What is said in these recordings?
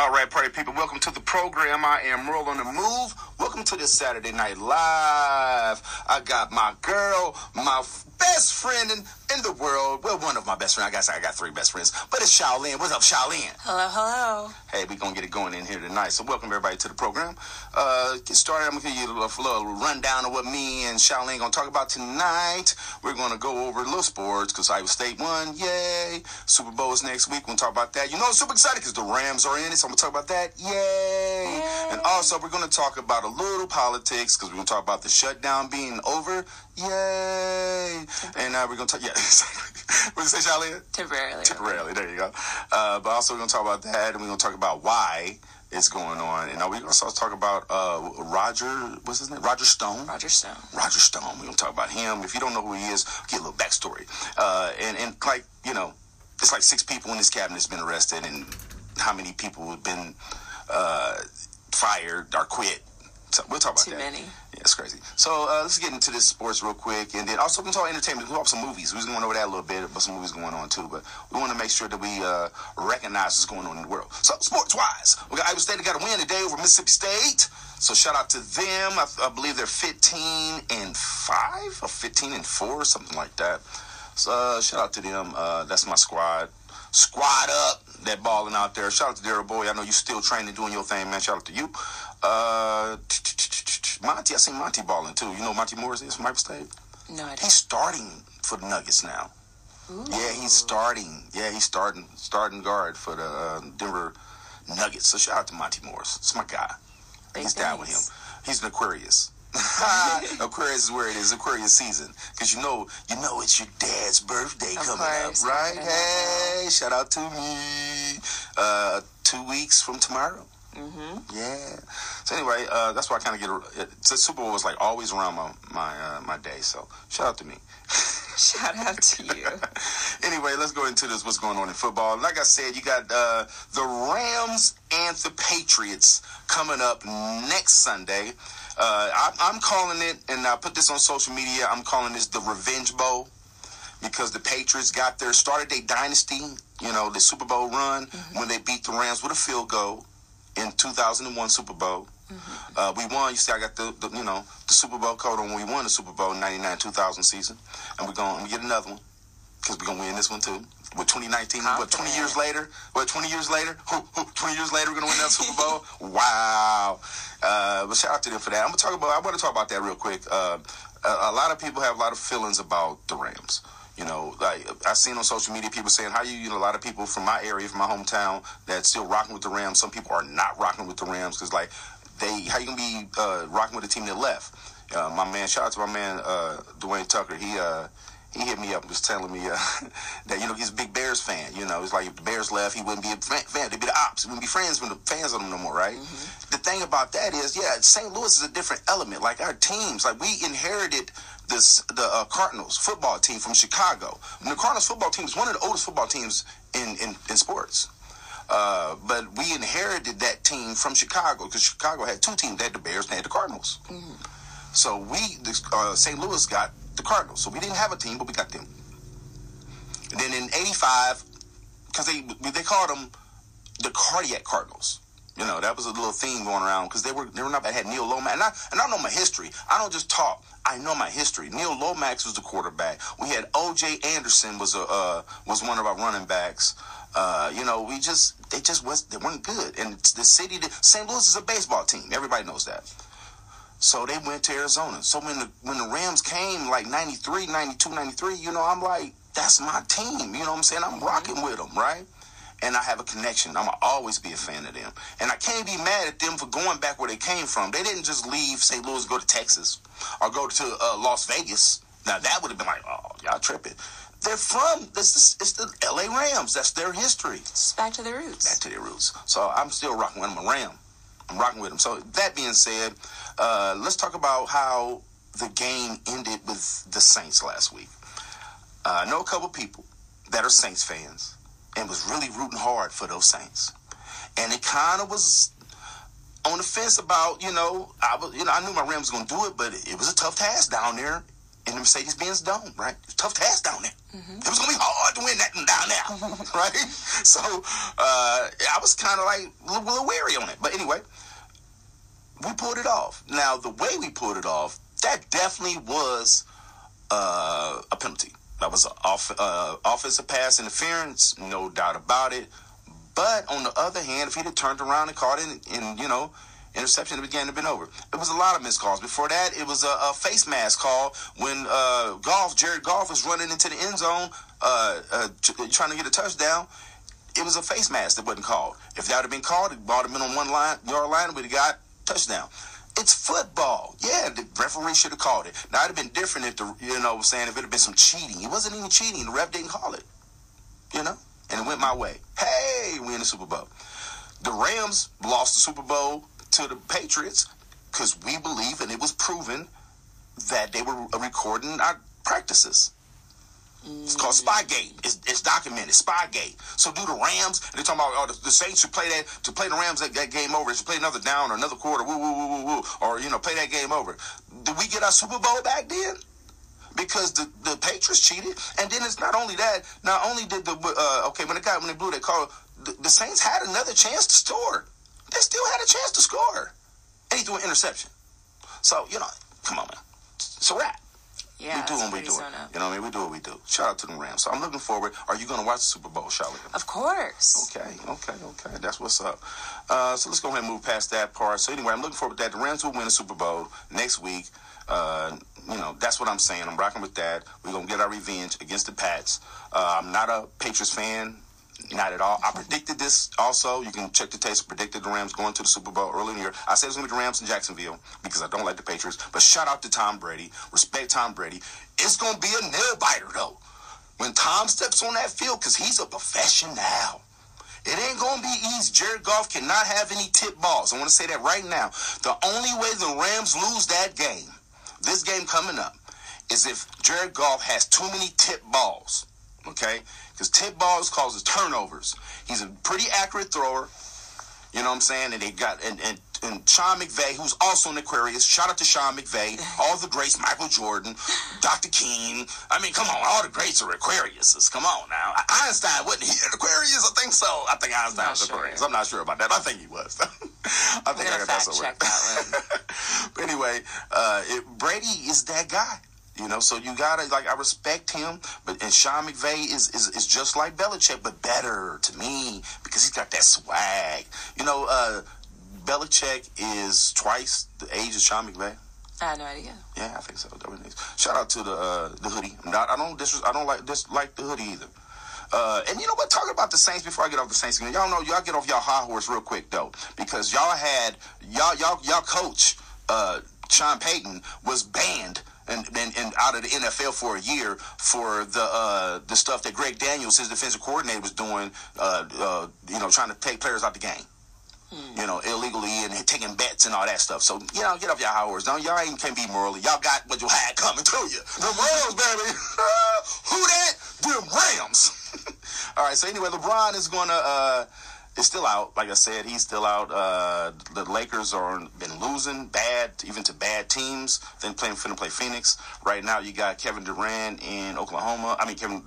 All right, party people, welcome to the program. I am Merle on the Move. Welcome to this Saturday Night Live. I got my girl, my best friend in the world. Well, one of my best friends. I guess I got three best friends. But it's Shaolin. What's up, Shaolin? Hello, hello. Hey, we're going to get it going in here tonight. So welcome, everybody, to the program. Get started. I'm going to give you a little rundown of what me and Shaolin going to talk about tonight. We're going to go over a little sports because Iowa State won. Yay. Super Bowl is next week. We're going to talk about that. You know, I'm super excited because the Rams are in it. So I'm going to talk about that. Yay. And also, we're going to talk about a little politics because we're going to talk about the shutdown being over. Yay. And we're going to talk, yeah. What did you say, Shaolin? Temporarily. Temporarily, there you go. But also, we're going to talk about that, and we're going to talk about why it's going on. And we're going to talk about Roger Stone. Roger Stone. We're going to talk about him. If you don't know who he is, get a little backstory. And like, you know, it's like six people in this cabinet has been arrested, and how many people have been fired or quit. So we'll talk about that. Too many. Yeah, it's crazy. So let's get into this sports real quick. And then also, we're going to talk entertainment. We'll talk some movies. We're going over that a little bit, but some movies going on too. But we want to make sure that we recognize what's going on in the world. So, sports wise, we got Iowa State got a win today over Mississippi State. So, shout out to them. I believe they're 15-5 or 15-4, something like that. So, shout out to them. That's my squad. Squad up. They're balling out there. Shout out to Daryl Boy. I know you still training, doing your thing, man. Shout out to you. Monty, I seen Monty balling too. You know Monty Morris is from Iowa State? No, I don't. He's starting for the Nuggets now. Ooh. Yeah, he's starting. Yeah, he's starting guard for the Denver Nuggets. So shout out to Monty Morris. It's my guy. He's down with him. He's an Aquarius. Aquarius is where it is. Aquarius season, because you know it's your dad's birthday coming up, right? Hey, shout out to me. 2 weeks from tomorrow. Mm-hmm. Yeah. So anyway, that's why I kind of get. So Super Bowl was like always around my day. So shout out to me. Shout out to you. Anyway, let's go into this. What's going on in football? Like I said, you got the Rams and the Patriots coming up next Sunday. I'm calling it, and I put this on social media, I'm calling this the Revenge Bowl, because the Patriots started their dynasty, you know, the Super Bowl run, mm-hmm. when they beat the Rams with a field goal in 2001 Super Bowl. Mm-hmm. We won. You see, I got the Super Bowl code on when we won the Super Bowl in 99-2000 season, and we're gonna get another one, because we're gonna win this one too. With 2019, what, 20 years later? What, 20 years later? 20 years later, we're going to win that Super Bowl? Wow. But shout out to them for that. I want to talk about that real quick. A lot of people have a lot of feelings about the Rams. You know, like I've seen on social media people saying, how you know, a lot of people from my area, from my hometown, that's still rocking with the Rams. Some people are not rocking with the Rams because, like, how you going to be rocking with a team that left? My man, shout out to my man, Dwayne Tucker. He hit me up and was telling me that, you know, he's a big Bears fan. You know, it's like if the Bears left, he wouldn't be a fan. They'd be the ops. He wouldn't be friends with the fans of them no more, right? Mm-hmm. The thing about that is, yeah, St. Louis is a different element. Like our teams, like we inherited the Cardinals football team from Chicago. And the Cardinals football team is one of the oldest football teams in sports. But we inherited that team from Chicago because Chicago had two teams. They had the Bears and they had the Cardinals. Mm-hmm. So St. Louis got the Cardinals. So we didn't have a team, but we got them. And then in 85, because they called them the Cardiac Cardinals. You know, that was a little thing going around because they were not bad. Had Neil Lomax. And I know my history. I don't just talk. I know my history. Neil Lomax was the quarterback. We had O.J. Anderson was one of our running backs. You know, they weren't good. And the city, St. Louis is a baseball team. Everybody knows that. So they went to Arizona. So when the Rams came, like 93, 92, 93, you know, I'm like, that's my team. You know what I'm saying? I'm rocking with them, right? And I have a connection. I'm going to always be a fan of them. And I can't be mad at them for going back where they came from. They didn't just leave St. Louis, go to Texas, or go to Las Vegas. Now, that would have been like, oh, y'all tripping. They're from, it's the L.A. Rams. That's their history. It's back to their roots. Back to their roots. So I'm still rocking with them. I'm a Ram. I'm rocking with them. So that being said, let's talk about how the game ended with the Saints last week. I know a couple people that are Saints fans and was really rooting hard for those Saints. And it kind of was on the fence about, you know, I knew my Rams was going to do it, but it was a tough task down there in the Mercedes Benz Dome, right? It was tough task down there. Mm-hmm. It was going to be hard to win that one down there, right? So I was kind of like a little wary on it. But anyway, we pulled it off. Now, the way we pulled it off, that definitely was a penalty. That was an offensive pass interference, no doubt about it. But on the other hand, if he'd have turned around and caught it in, you know, interception, it began to have been over. It was a lot of missed calls. Before that, it was a face mask call when Jared Goff was running into the end zone trying to get a touchdown. It was a face mask that wasn't called. If that would have been called, it would have been on 1-yard line, we'd have got touchdown. It's football. Yeah, the referee should have called it. Now, it would have been different if if it had been some cheating. It wasn't even cheating. The ref didn't call it, you know, and it went my way. Hey, we in the Super Bowl. The Rams lost the Super Bowl to the Patriots because we believe, and it was proven, that they were recording our practices. It's called Spygate. It's documented. Spygate. So do the Rams, and they're talking about the Saints should play that, to play the Rams that game over. They should play another down or another quarter, or, play that game over. Did we get our Super Bowl back then? Because the Patriots cheated. And then it's not only that, not only did when they blew that call, the Saints had another chance to score. They still had a chance to score. And he threw an interception. So, come on, man. It's a wrap. Yeah, we do what we do. You know what I mean? We do what we do. Shout out to the Rams. So I'm looking forward. Are you going to watch the Super Bowl, Shaolin? Of course. Okay. That's what's up. So let's go ahead and move past that part. So anyway, I'm looking forward to that. The Rams will win the Super Bowl next week. That's what I'm saying. I'm rocking with that. We're going to get our revenge against the Pats. I'm not a Patriots fan. Not at all. I predicted this also. You can check the tapes. Predicted the Rams going to the Super Bowl early in the year. I said it was going to be the Rams in Jacksonville because I don't like the Patriots. But shout out to Tom Brady. Respect Tom Brady. It's going to be a nail-biter, though. When Tom steps on that field, because he's a professional, it ain't going to be easy. Jared Goff cannot have any tip balls. I want to say that right now. The only way the Rams lose that game, this game coming up, is if Jared Goff has too many tip balls. Okay, because tip balls causes turnovers. He's a pretty accurate thrower, you know what I'm saying? And they got and Sean McVay, who's also an Aquarius. Shout out to Sean McVay, all the greats, Michael Jordan, Dr. King. I mean, come on, all the greats are Aquariuses. Come on now, Einstein wasn't he an Aquarius? I think so. I think Einstein was Aquarius. I'm not sure about that. I think he was. I think I got that somewhere. But anyway, Brady is that guy. You know, so you gotta I respect him, and Sean McVay is just like Belichick, but better to me because he's got that swag. Belichick is twice the age of Sean McVay. I had no idea. Yeah, I think so. That was nice. Shout out to the hoodie. I don't dislike the hoodie either. And you know what? Talking about the Saints before I get off the Saints again, y'all know y'all get off y'all high horse real quick though because y'all had y'all coach Sean Payton was banned. And out of the NFL for a year for the stuff that Greg Daniels, his defensive coordinator, was doing, trying to take players out the game, illegally and taking bets and all that stuff. So, get off your high horse. Y'all ain't can't be morally. Y'all got what you had coming to you. The Rams, baby. Who that? Them Rams. All right. So anyway, LeBron is going to. It's still out. Like I said, he's still out. The Lakers been losing bad, even to bad teams. Then finna play Phoenix. Right now, you got Kevin Durant in Oklahoma. I mean, Kevin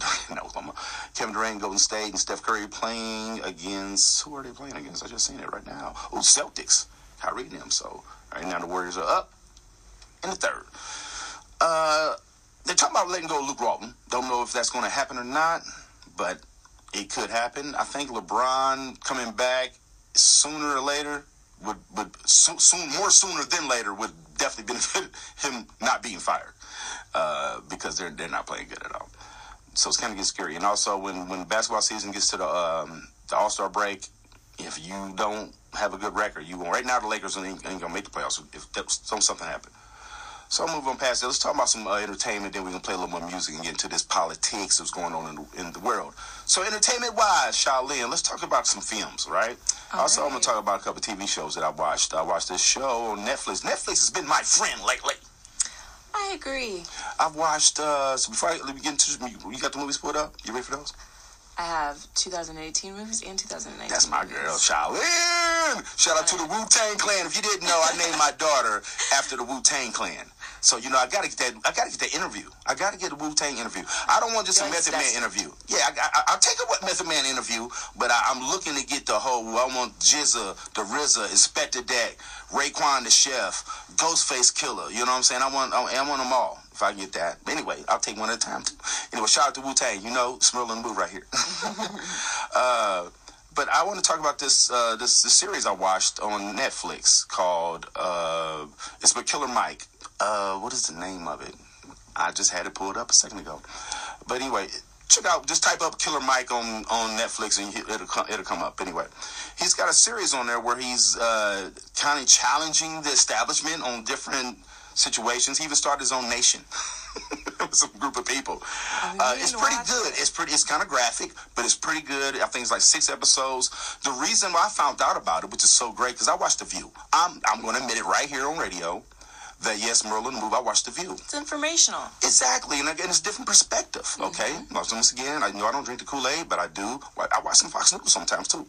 Durant, Golden State, and Steph Curry playing against. Who are they playing against? I just seen it right now. Oh, Celtics. Kyrie and them. So right now, the Warriors are up in the third. They're talking about letting go of Luke Walton. Don't know if that's going to happen or not, but. It could happen. I think LeBron coming back sooner or later would definitely benefit him not being fired because they're not playing good at all. So it's kind of getting scary. And also when basketball season gets to the All-Star break, if you don't have a good record, you won't. Right now the Lakers ain't going to make the playoffs if something happens. So I'll move on past that. Let's talk about some entertainment, then we can play a little more music and get into this politics that's going on in the world. So entertainment-wise, Shaolin, let's talk about some films, right? I'm going to talk about a couple of TV shows that I watched. I watched this show on Netflix. Netflix has been my friend lately. I agree. I've watched, so before let me get into, you got the movies pulled up? You ready for those? I have 2018 movies and 2019. That's my girl, Shaolin. Shout out to the Wu-Tang Clan. If you didn't know, I named my daughter after the Wu-Tang Clan. So, you know, I gotta get that interview. I gotta get a Wu-Tang interview. I don't want just a Method Man interview. Yeah, I'll take a Method Man interview, but I'm looking to get the whole. I want Jizza, the RZA, Inspector Deck, Raekwon the Chef, Ghostface Killer. You know what I'm saying? I want them all. If I get that. Anyway, I'll take one at a time. Anyway, shout out to Wu-Tang. You know, Smurlin' the Move right here. But I want to talk about this series I watched on Netflix called, it's by Killer Mike. What is the name of it? I just had it pulled up a second ago. But anyway, check out, just type up Killer Mike on Netflix and it'll come up. Anyway, he's got a series on there where he's kind of challenging the establishment on different situations. He even started his own nation with some group of people. It's pretty good. It's kind of graphic, but it's pretty good. I think it's like 6 episodes. The reason why I found out about it, which is so great, because I watched The View. I'm going to admit it right here on radio that, yes, Merlin, move, I watched The View. It's informational. Exactly, and again, it's a different perspective, okay? Mm-hmm. Once again, I know I don't drink the Kool-Aid, but I do. I watch some Fox News sometimes, too.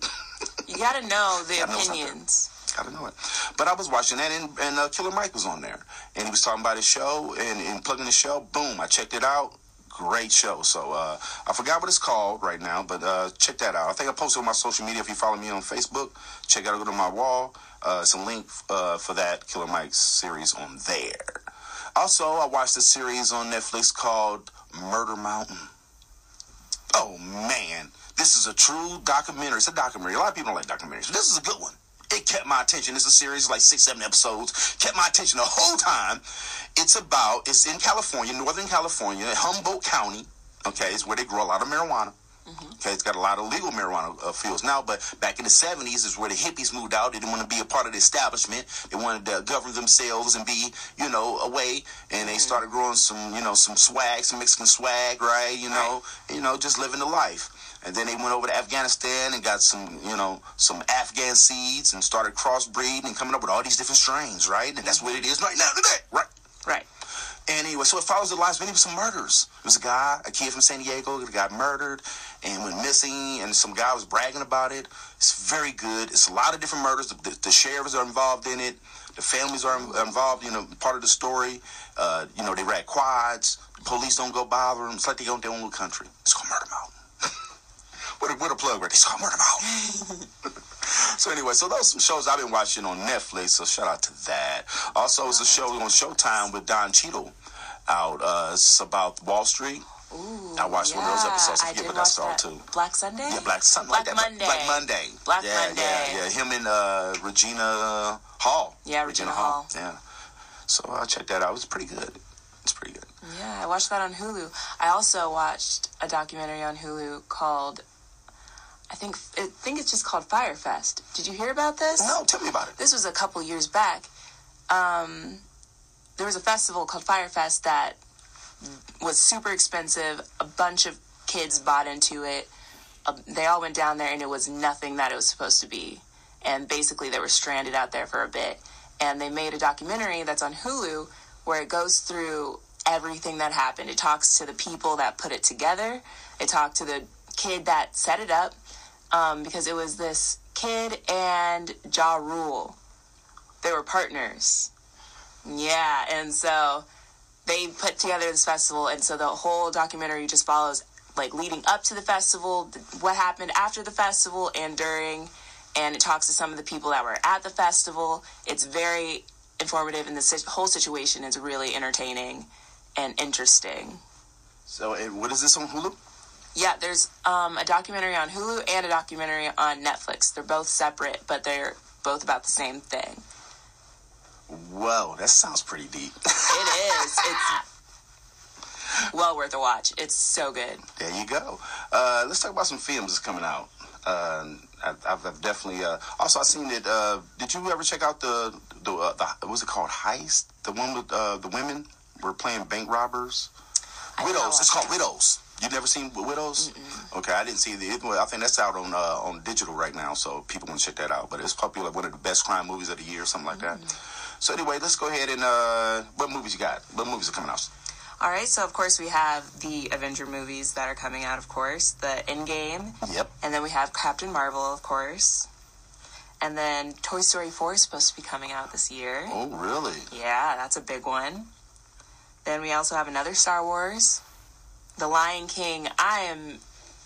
You got to know the opinions. I don't know it, but I was watching that, and Killer Mike was on there, and he was talking about his show and plugging the show. Boom! I checked it out. Great show. So I forgot what it's called right now, but check that out. I think I posted on my social media. If you follow me on Facebook, check out. Go to my wall. It's a link for that Killer Mike series on there. Also, I watched a series on Netflix called Murder Mountain. Oh man, this is a true documentary. It's a documentary. A lot of people don't like documentaries, but this is a good one. It kept my attention. It's a series, like 6-7 episodes. Kept my attention the whole time. It's in California, Northern California, Humboldt County. Okay, it's where they grow a lot of marijuana. Mm-hmm. Okay, it's got a lot of legal marijuana fields now, but back in the 70s is where the hippies moved out. They didn't want to be a part of the establishment. They wanted to govern themselves and be, you know, away. And they started growing some, you know, some swag, some Mexican swag, right? You know, right. You know, just living the life. And then they went over to Afghanistan and got some, you know, some Afghan seeds and started crossbreeding and coming up with all these different strains, right? And that's what it is right now today, right? Right. And anyway, so it follows the lives of many of some murders. There was a kid from San Diego that got murdered and went missing, and some guy was bragging about it. It's very good. It's a lot of different murders. The sheriffs are involved in it. The families are involved, you know, part of the story. You know, they ride quads. The police don't go bother them. It's like they own their own little country. It's called Murder Mountain. What a plug, right? It's called Murder Mountain. So anyway, so those are some shows I've been watching on Netflix, so shout out to that. Also, it's a show on Showtime with Don Cheadle out. It's about Wall Street. Ooh, I watched one of those episodes. I forget, but that's all, too. Black Sunday? Yeah, Black Sunday. Black Monday. Yeah. Him and Regina Hall. Yeah, Regina Hall. Yeah. So I checked that out. It was pretty good. It's pretty good. Yeah, I watched that on Hulu. I also watched a documentary on Hulu called... I think it's just called Fyre Fest. Did you hear about this? No, tell me about it. This was a couple years back. There was a festival called Fyre Fest that was super expensive. A bunch of kids bought into it. They all went down there, and it was nothing that it was supposed to be. And basically, they were stranded out there for a bit. And they made a documentary that's on Hulu where it goes through everything that happened. It talks to the people that put it together. It talked to the kid that set it up. Because it was this kid and Ja Rule. They were partners. Yeah, and so they put together this festival, and so the whole documentary just follows, like, leading up to the festival, what happened after the festival and during, and it talks to some of the people that were at the festival. It's very informative, and the whole situation is really entertaining and interesting. So, and what is this on Hulu? Yeah, there's a documentary on Hulu and a documentary on Netflix. They're both separate, but they're both about the same thing. Whoa, that sounds pretty deep. It is. It's well worth a watch. It's so good. There you go. Let's talk about some films that's coming out. I've definitely... also, I've seen that... did you ever check out the what was it called? Heist? The one with the women were playing bank robbers? Widows. It's called Widows. You've never seen Widows? Mm-mm. Okay, I didn't see it. I think that's out on digital right now, so people want to check that out. But it's probably like one of the best crime movies of the year, something like that. So anyway, let's go ahead and what movies you got? What movies are coming out? All right, so of course we have the Avenger movies that are coming out, of course. The Endgame. Yep. And then we have Captain Marvel, of course. And then Toy Story 4 is supposed to be coming out this year. Oh, really? Yeah, that's a big one. Then we also have another Star Wars, The Lion King. I am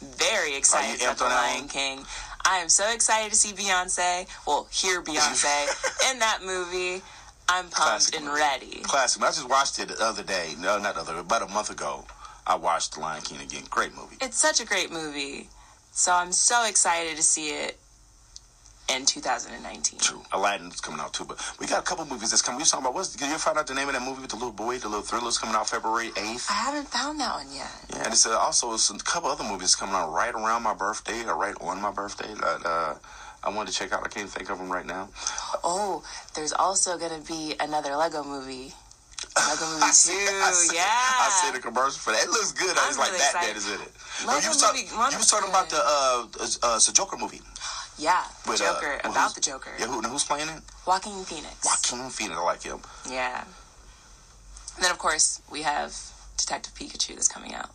very excited about The Lion King. I am so excited to see Beyonce. Well, hear Beyonce in that movie. I'm pumped and ready. Classic. I just watched it the other day. No, not the other. About a month ago, I watched The Lion King again. Great movie. It's such a great movie. So I'm so excited to see it in 2019. True. Aladdin's coming out too, but we got a couple movies that's coming. You talking about what's? Did you find out the name of that movie with the little boy, the little thriller's coming out February 8th? I haven't found that one yet. Yeah, and it's also it's a couple other movies coming out right around my birthday or right on my birthday that I wanted to check out. I can't think of them right now. Oh, there's also gonna be another Lego movie. I see the commercial for that. It looks good. I was really like, excited. That is it. You were talking about the Joker movie. Yeah, the Joker. Yeah, who's playing it? Joaquin Phoenix. Joaquin Phoenix, I like him. Yeah. And then, of course, we have Detective Pikachu that's coming out.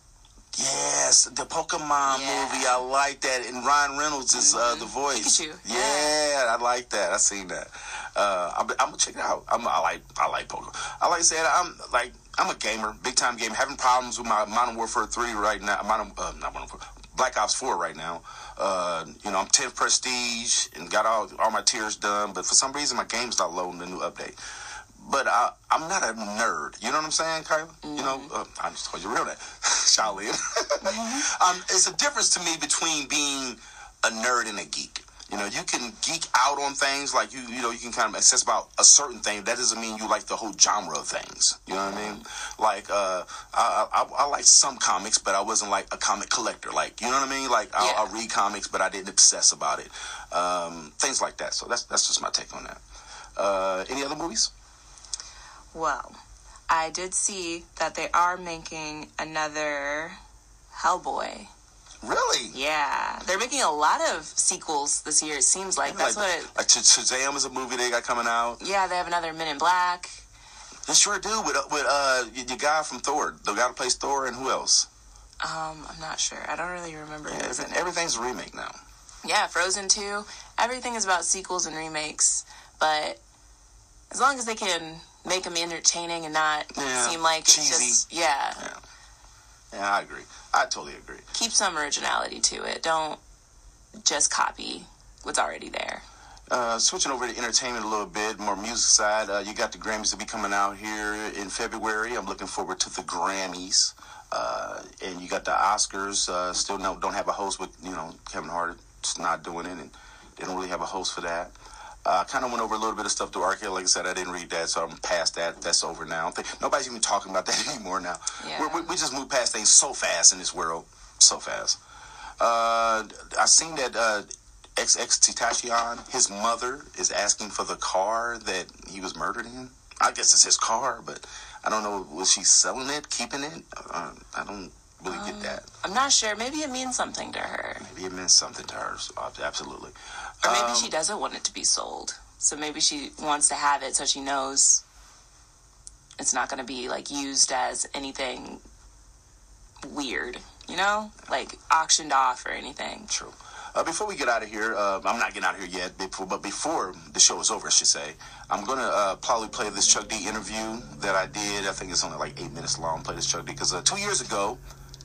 Yes, the Pokemon movie. I like that. And Ryan Reynolds is the voice. Pikachu. Yeah, I like that. I seen that. I'm gonna check it out. I like Pokemon. I like saying I'm a gamer, big time gamer. Having problems with my Modern Warfare 3 right now. Black Ops 4 right now. I'm 10th prestige and got all my tiers done, but for some reason my game's not loading the new update. But I'm not a nerd. You know what I'm saying, Kyla? Mm-hmm. I just told you real that. Shaolin. Mm-hmm. It's a difference to me between being a nerd and a geek. You know, you can geek out on things like you can kind of obsess about a certain thing. That doesn't mean you like the whole genre of things. You know what I mean? Like, I like some comics, but I wasn't like a comic collector. Like, you know what I mean? Like, I read comics, but I didn't obsess about it. Things like that. So that's just my take on that. Any other movies? Well, I did see that they are making another Hellboy. Really? Yeah. They're making a lot of sequels this year, it seems like. Like Shazam is a movie they got coming out. Yeah, they have another Men in Black. They sure do, with the guy from Thor. The guy who plays Thor and who else? I'm not sure. I don't really remember. Yeah, everything's a remake now. Yeah, Frozen 2. Everything is about sequels and remakes. But as long as they can make them entertaining and not seem like cheesy. Yeah, I agree. I totally agree. Keep some originality to it. Don't just copy what's already there. Switching over to entertainment a little bit, more music side. You got the Grammys to be coming out here in February. I'm looking forward to the Grammys. And you got the Oscars. Still don't have a host with, Kevin Hart. It's not doing it. And they don't really have a host for that. I kind of went over a little bit of stuff to Archaea. Like I said, I didn't read that, so I'm past that. That's over now. Nobody's even talking about that anymore now. Yeah. We just move past things so fast in this world. So fast. I seen that XXXTentacion, his mother, is asking for the car that he was murdered in. I guess it's his car, but I don't know. Was she selling it, keeping it? I don't really get that. I'm not sure. Maybe it means something to her. Absolutely. Or maybe she doesn't want it to be sold. So maybe she wants to have it so she knows it's not going to be, used as anything weird, Like, auctioned off or anything. True. Before we get out of here, I'm not getting out of here yet, but before the show is over, I should say, I'm going to probably play this Chuck D interview that I did. I think it's only, 8 minutes long, play this Chuck D. Because 2 years ago,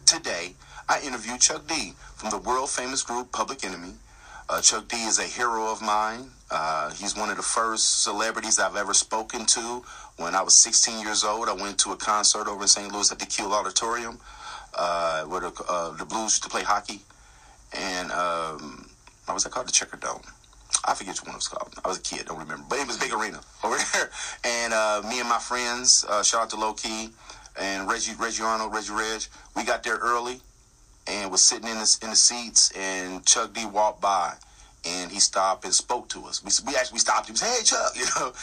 today, I interviewed Chuck D from the world-famous group Public Enemy. Chuck D is a hero of mine. He's one of the first celebrities I've ever spoken to. When I was 16 years old, I went to a concert over in St. Louis at the Kiel Auditorium where the Blues used to play hockey. And what was that called? The Checker Dome. I forget which one it was called. I was a kid, don't remember. But it was a big arena over there. And me and my friends, shout out to Low Key and Reggie Reg, we got there early. And was sitting in the seats, and Chuck D walked by, and he stopped and spoke to us. We actually stopped him. He said, "Hey, Chuck,"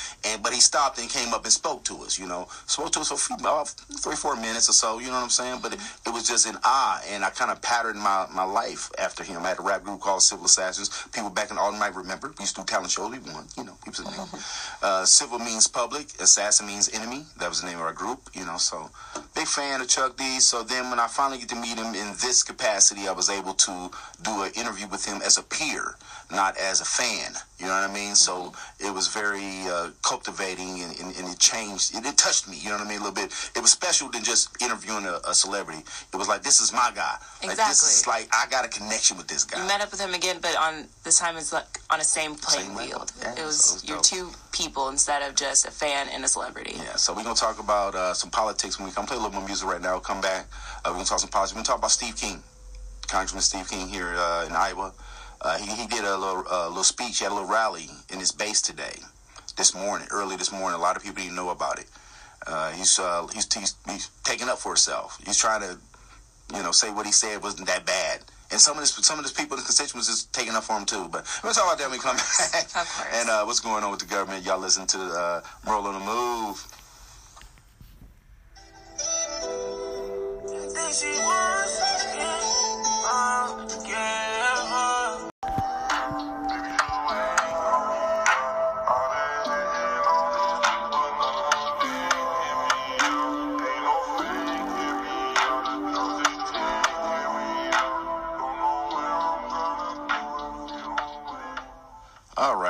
But he stopped and came up and spoke to us. Spoke to us for about 3-4 minutes or so. You know what I'm saying? But it was just an awe, and I kind of patterned my life after him. I had a rap group called Civil Assassins. People back in Alden might remember. We used to do talent shows. We won. He was the name. Civil means public. Assassin means enemy. That was the name of our group. So big fan of Chuck D. So then when I finally get to meet him in this capacity, I was able to do an interview with him as a peer. not as a fan. You know what I mean? So it was very cultivating, and it changed. It touched me, you know what I mean, a little bit. It was special than just interviewing a celebrity. It was like, this is my guy. Exactly. Like, this is like, I got a connection with this guy. You met up with him again, but on this time it's like on the same playing field. Yeah, it was your two people instead of just a fan and a celebrity. Yeah, so we're going to talk about some politics when we come. Play a little more music right now. Come back. We're going to talk some politics. We're going to talk about Steve King, Congressman Steve King here in Iowa. He did a little speech at a little rally in his base today, early this morning. A lot of people didn't know about it. He's taking up for himself. He's trying to, say what he said wasn't that bad. And some of these people, the constituents, is taking up for him too. But we'll talk about that when we come back. And what's going on with the government? Y'all listen to Merle on the Move.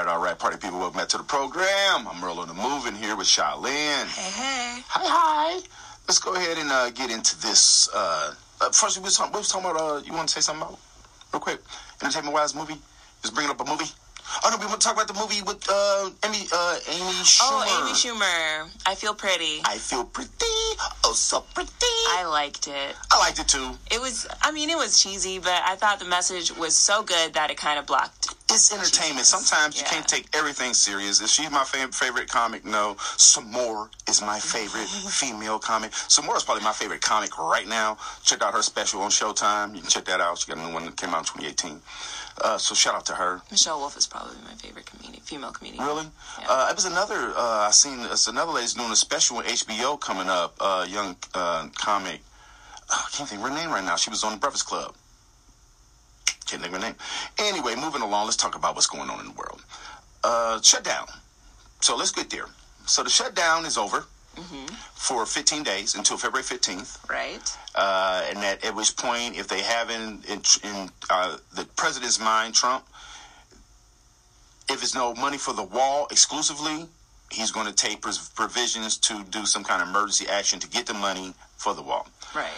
All right, party people, welcome back to the program. I'm Merle on the Move in here with Shaolin. Hey. Hi. Let's go ahead and get into this. First, we was talking about, you want to say something about, real quick, entertainment-wise movie? Just bringing up a movie? Oh, no, we want to talk about the movie with Amy Schumer. Oh, Amy Schumer. I Feel Pretty. Oh, so pretty. I liked it, too. It was cheesy, but I thought the message was so good that it kind of blocked. It's entertainment. Sometimes you can't take everything serious. Is she my favorite comic? No. Samore is my favorite female comic. Samore is probably my favorite comic right now. Check out her special on Showtime. You can check that out. She got a new one that came out in 2018. So shout out to her. Michelle Wolf is probably my favorite female comedian. Really? Yeah. It was another. I seen it's another lady's doing a special on HBO coming up. Young comic. I can't think of her name right now. She was on The Breakfast Club. Can't think of her name. Anyway, moving along, let's talk about what's going on in the world. Shutdown. So let's get there. So the shutdown is over for 15 days until February 15th. Right. And at which point, if they haven't, in the president's mind, Trump, if it's no money for the wall exclusively, he's going to take provisions to do some kind of emergency action to get the money for the wall. Right.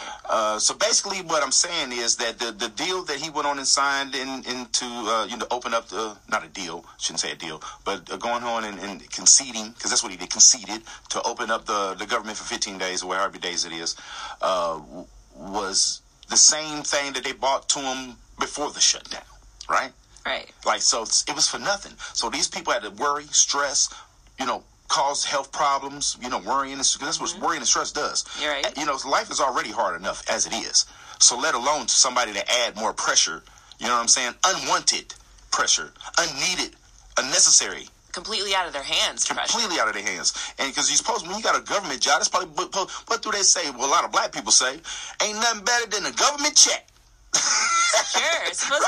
So basically what I'm saying is that the deal that he went on and signed into open up going on and conceding, because that's what he did, conceded to open up the government for 15 days or however days it is, was the same thing that they bought to him before the shutdown. Right? Right. Like, so it was for nothing. So these people had to worry, stress, cause health problems, worrying. That's what worrying and stress does. You're right. Life is already hard enough as it is. So let alone to somebody to add more pressure, you know what I'm saying? Unwanted pressure, unneeded, unnecessary. Completely out of their hands. And because you're supposed, when you got a government job, that's probably, what do they say? Well, a lot of black people say, ain't nothing better than a government check. Secure. Secure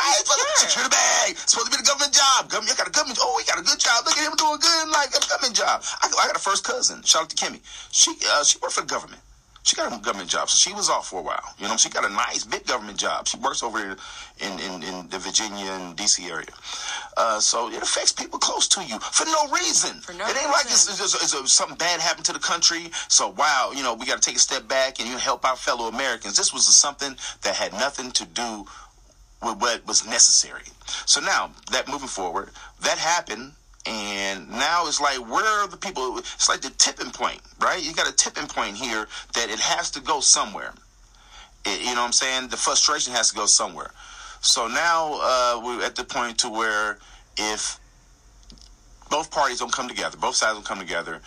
the bag. It's supposed to be the government job. He got a good job. Look at him doing good in life. Got a government job. I got a first cousin. Shout out to Kimmy. She worked for the government. She got a government job, so she was off for a while. She got a nice big government job. She works over in the Virginia and D.C. area. So it affects people close to you for no reason. Like it's something bad happened to the country. So wow, we got to take a step back and help our fellow Americans. This was something that had nothing to do with what was necessary. So now that moving forward, that happened. And now it's like, where are the people? It's like the tipping point, right? You got a tipping point here that it has to go somewhere. You know what I'm saying? The frustration has to go somewhere. So now we're at the point to where if both parties don't come together, both sides don't come together,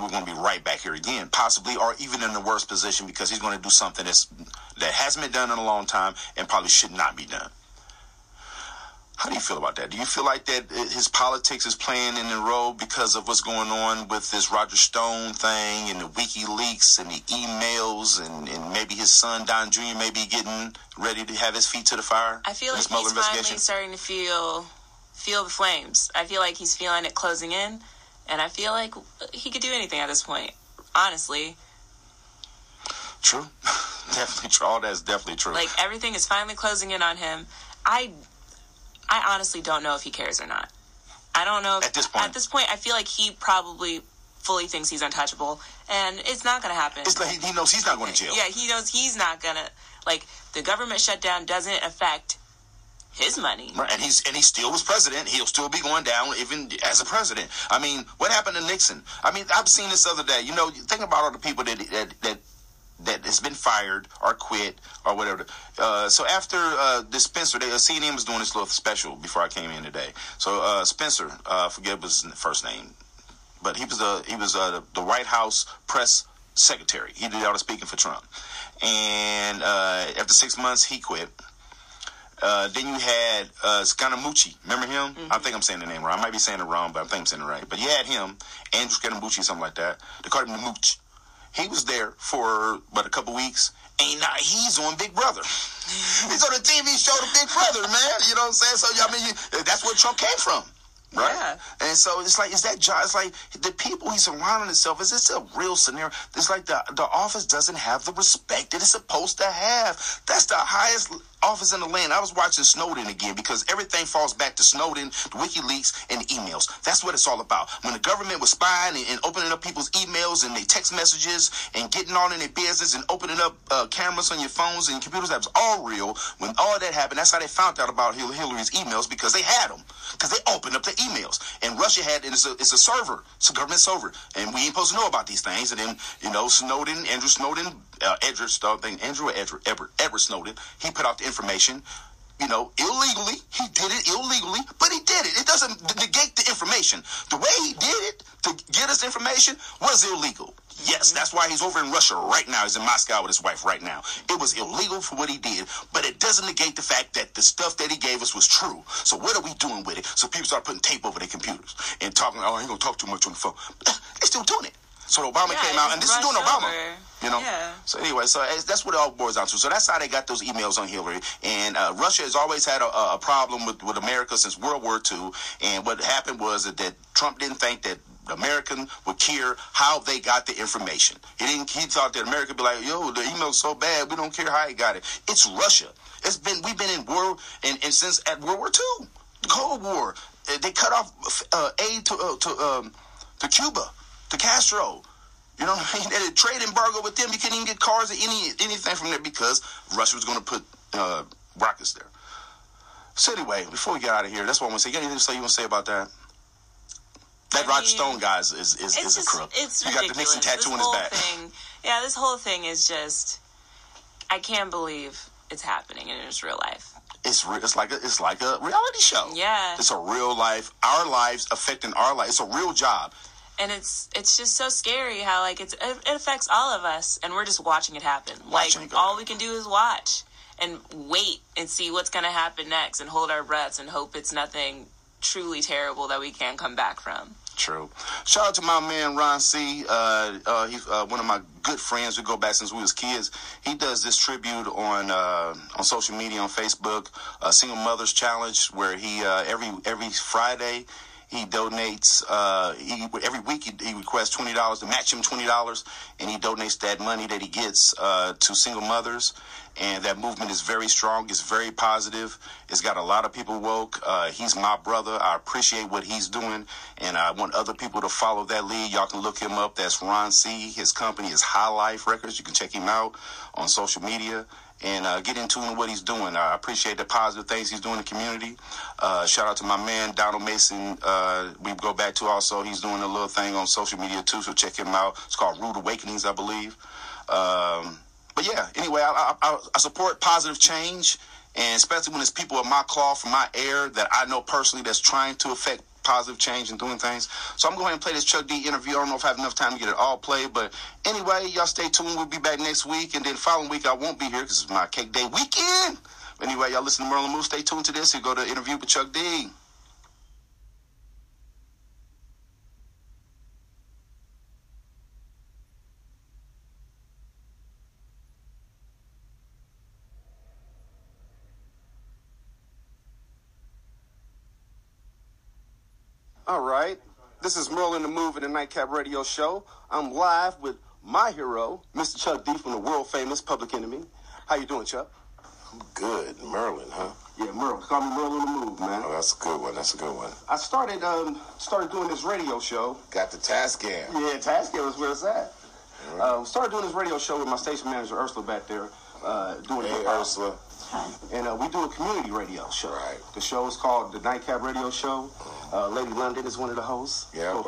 we're going to be right back here again, possibly, or even in the worst position, because he's going to do something that hasn't been done in a long time and probably should not be done. How do you feel about that? Do you feel like that his politics is playing in the role because of what's going on with this Roger Stone thing and the WikiLeaks and the emails and maybe his son, Don Jr., may be getting ready to have his feet to the fire? I feel like he's finally starting to feel the flames. I feel like he's feeling it closing in, and I feel like he could do anything at this point, honestly. True. Definitely true. All that's definitely true. Like, everything is finally closing in on him. I I honestly don't know if he cares or not. I don't know. At this point, I feel like he probably fully thinks he's untouchable, and it's not going to happen. It's like he knows he's not going to jail. Yeah, he knows he's not going to. Like, the government shutdown doesn't affect his money. Right, and he still was president. He'll still be going down even as a president. I mean, what happened to Nixon? I mean, I've seen this other day. You know, think about all the people that has been fired or quit or whatever. So after Spencer, CNN was doing this little special before I came in today. So Spencer, forget his first name, but he was the White House press secretary. He did all the speaking for Trump, and after 6 months he quit. Then you had Scaramucci. Remember him? Mm-hmm. I think I'm saying the name wrong. I might be saying it wrong, but I think I'm saying it right. But you had him, Andrew Scaramucci, something like that. They called him Mooch. He was there for about a couple weeks, and now he's on Big Brother. He's on the TV show, The Big Brother, man. You know what I'm saying? So, I mean, that's where Trump came from, right? Yeah. And so it's like, is that job? It's like the people he's surrounding himself. Is this a real scenario? It's like the office doesn't have the respect that it's supposed to have. That's the highest office in the land. I was watching Snowden again, because everything falls back to Snowden, the WikiLeaks, and the emails. That's what it's all about. When the government was spying and opening up people's emails and their text messages and getting all in their business and opening up cameras on your phones and computers, that was all real. When all that happened, that's how they found out about Hillary's emails, because they had them, because they opened up the emails. And Russia had, and it's a server. It's a government server. And we ain't supposed to know about these things. And then, you know, Edward Snowden, he put out the information, you know, illegally. He did it illegally, but he did it. It doesn't negate the information. The way he did it to get us information was illegal. Yes, that's why he's over in Russia right now. He's in Moscow with his wife right now. It was illegal for what he did, but it doesn't negate the fact that the stuff that he gave us was true. So what are we doing with it? So people start putting tape over their computers and talking, oh, I ain't gonna talk too much on the phone. They're still doing it. So Obama came out, and this is doing Obama, you know. Yeah. So anyway, so that's what it all boils down to. So that's how they got those emails on Hillary. And Russia has always had a problem with America since World War II. And what happened was that Trump didn't think that American would care how they got the information. He thought that America would be like, yo, the email's so bad, we don't care how he got it. It's Russia. We've been in war, and since at World War II, the Cold War, they cut off aid to Cuba. To Castro, you know what I mean? They had a trade embargo with them. You couldn't even get cars or anything from there, because Russia was going to put rockets there. So anyway, before we get out of here, that's what I want to say. You got anything you want to say about that? That Roger Stone guy is a crook. It's ridiculous. He got the Nixon tattoo on his back. Yeah, this whole thing is just, I can't believe it's happening in his real life. It's like a reality show. Yeah. It's a real life, our lives affecting our life. It's a real job. And it's just so scary how, like, it affects all of us, and we're just watching it happen. Like, all we can do is watch and wait and see what's going to happen next, and hold our breaths and hope it's nothing truly terrible that we can't come back from. True. Shout out to my man Ron C. He's one of my good friends. We go back since we was kids. He does this tribute on social media, on Facebook, Single Mothers Challenge, where he every Friday. He donates, every week he requests $20 to match him $20, and he donates that money that he gets to single mothers. And that movement is very strong. It's very positive. It's got a lot of people woke. He's my brother. I appreciate what he's doing, and I want other people to follow that lead. Y'all can look him up. That's Ron C. His company is High Life Records. You can check him out on social media. And get in tune with what he's doing. I appreciate the positive things he's doing in the community. Shout out to my man, Donald Mason. We go back to also, he's doing a little thing on social media too, so check him out. It's called Rude Awakenings, I believe. But yeah, anyway, I support positive change, and especially when it's people of my cloth, from my air, that I know personally that's trying to affect positive change and doing things. So I'm going to go ahead and play this Chuck D interview. I don't know if I have enough time to get it all played, but anyway, y'all stay tuned. We'll be back next week, and then following week I won't be here because it's my cake day weekend. But anyway, y'all listen to Merlin Moose. Stay tuned to this. You go to the interview with Chuck D. All right, this is Merlin the Move in the Nightcap Radio Show. I'm live with my hero, Mr. Chuck D from the world famous Public Enemy. How you doing, Chuck? Good. Merlin, huh? Yeah, Merlin. Call me Merlin on the Move, man. Oh, that's a good one. That's a good one. I started started doing this radio show. Got the Tascam. Yeah, Tascam is where it's at. Mm-hmm. Started doing this radio show with my station manager, Ursula, back there. Doing hey, Ursula. And we do a community radio show. Right. The show is called The Nightcap Radio Show. Lady London is one of the hosts. Yeah,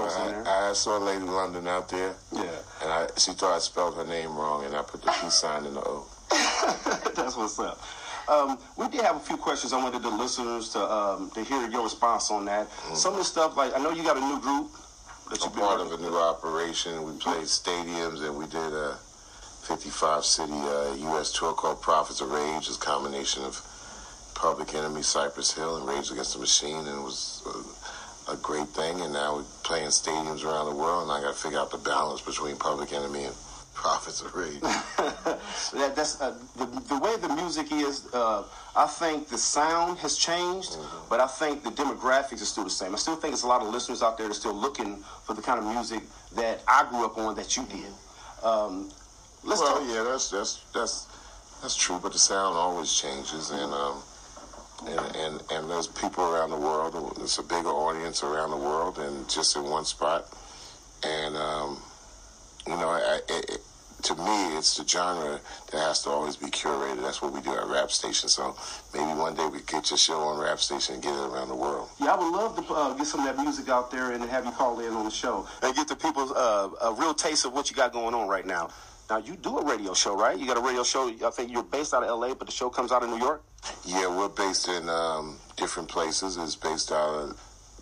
I saw Lady London out there. Yeah. And she thought I spelled her name wrong, and I put the P sign in the O. That's what's up. We did have a few questions I wanted the listeners to hear your response on that. Mm-hmm. Some of the stuff, like, I know you got a new group. I'm part of a new operation. We played stadiums, and we did a 55-city U.S. tour called Prophets of Rage. It's a combination of Public Enemy, Cypress Hill, and Rage Against the Machine, and it was a great thing. And now we're playing stadiums around the world, and I got to figure out the balance between Public Enemy and Prophets of Rage. That's the way the music is. I think the sound has changed, but I think the demographics are still the same. I still think there's a lot of listeners out there that are still looking for the kind of music that I grew up on that you did. That's true, but the sound always changes, and there's people around the world. There's a bigger audience around the world, and just in one spot. And to me, it's the genre that has to always be curated. That's what we do at Rap Station. So maybe one day we get your show on Rap Station and get it around the world. Yeah, I would love to get some of that music out there and have you call in on the show and get the people a real taste of what you got going on right now. Now, you do a radio show, right? You got a radio show. I think you're based out of L.A., but the show comes out of New York? Yeah, we're based in different places. It's based out of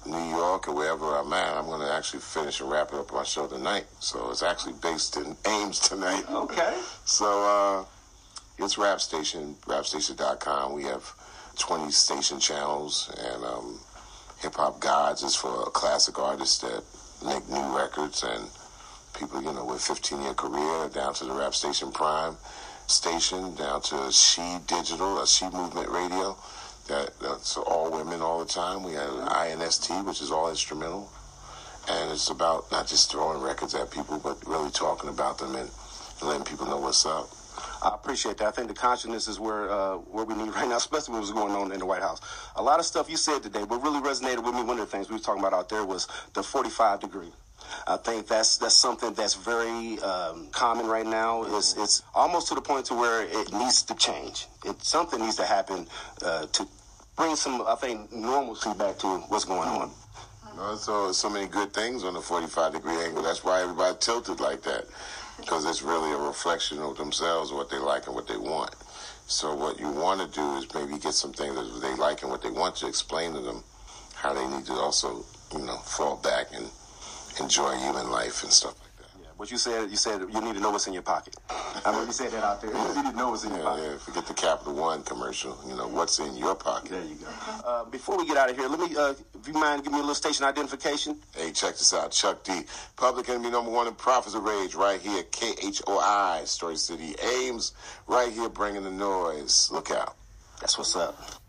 New York or wherever I'm at. I'm going to actually finish and wrap it up my show tonight. So it's actually based in Ames tonight. Okay. So it's Rap Station, rapstation.com. We have 20 station channels, and Hip Hop Gods is for classic artists that make new records, and people, you know, with 15-year career, down to the Rap Station Prime Station, down to She Digital, a She Movement Radio. That's all women all the time. We had an INST, which is all instrumental. And it's about not just throwing records at people, but really talking about them and letting people know what's up. I appreciate that. I think the consciousness is where we need right now, especially what was going on in the White House. A lot of stuff you said today, what really resonated with me, one of the things we were talking about out there was the 45 degree. I think that's something that's very common right now. It's almost to the point to where it needs to change. Something needs to happen to bring some, I think, normalcy back to what's going on. So many good things on the 45-degree angle. That's why everybody tilted like that, because it's really a reflection of themselves, what they like and what they want. So what you want to do is maybe get some things that they like and what they want to explain to them, how they need to also, fall back and enjoy human life and stuff like that. Yeah, but you said you need to know what's in your pocket. I mean, you said that out there. Yeah. You need to know what's in your pocket. Yeah, forget the Capital One commercial. What's in your pocket. There you go. Before we get out of here, let me, if you mind, give me a little station identification. Hey, check this out. Chuck D. Public Enemy #1 in Prophets of Rage right here. KHOI, Story City, Ames. Right here, bringing the noise. Look out. That's what's up.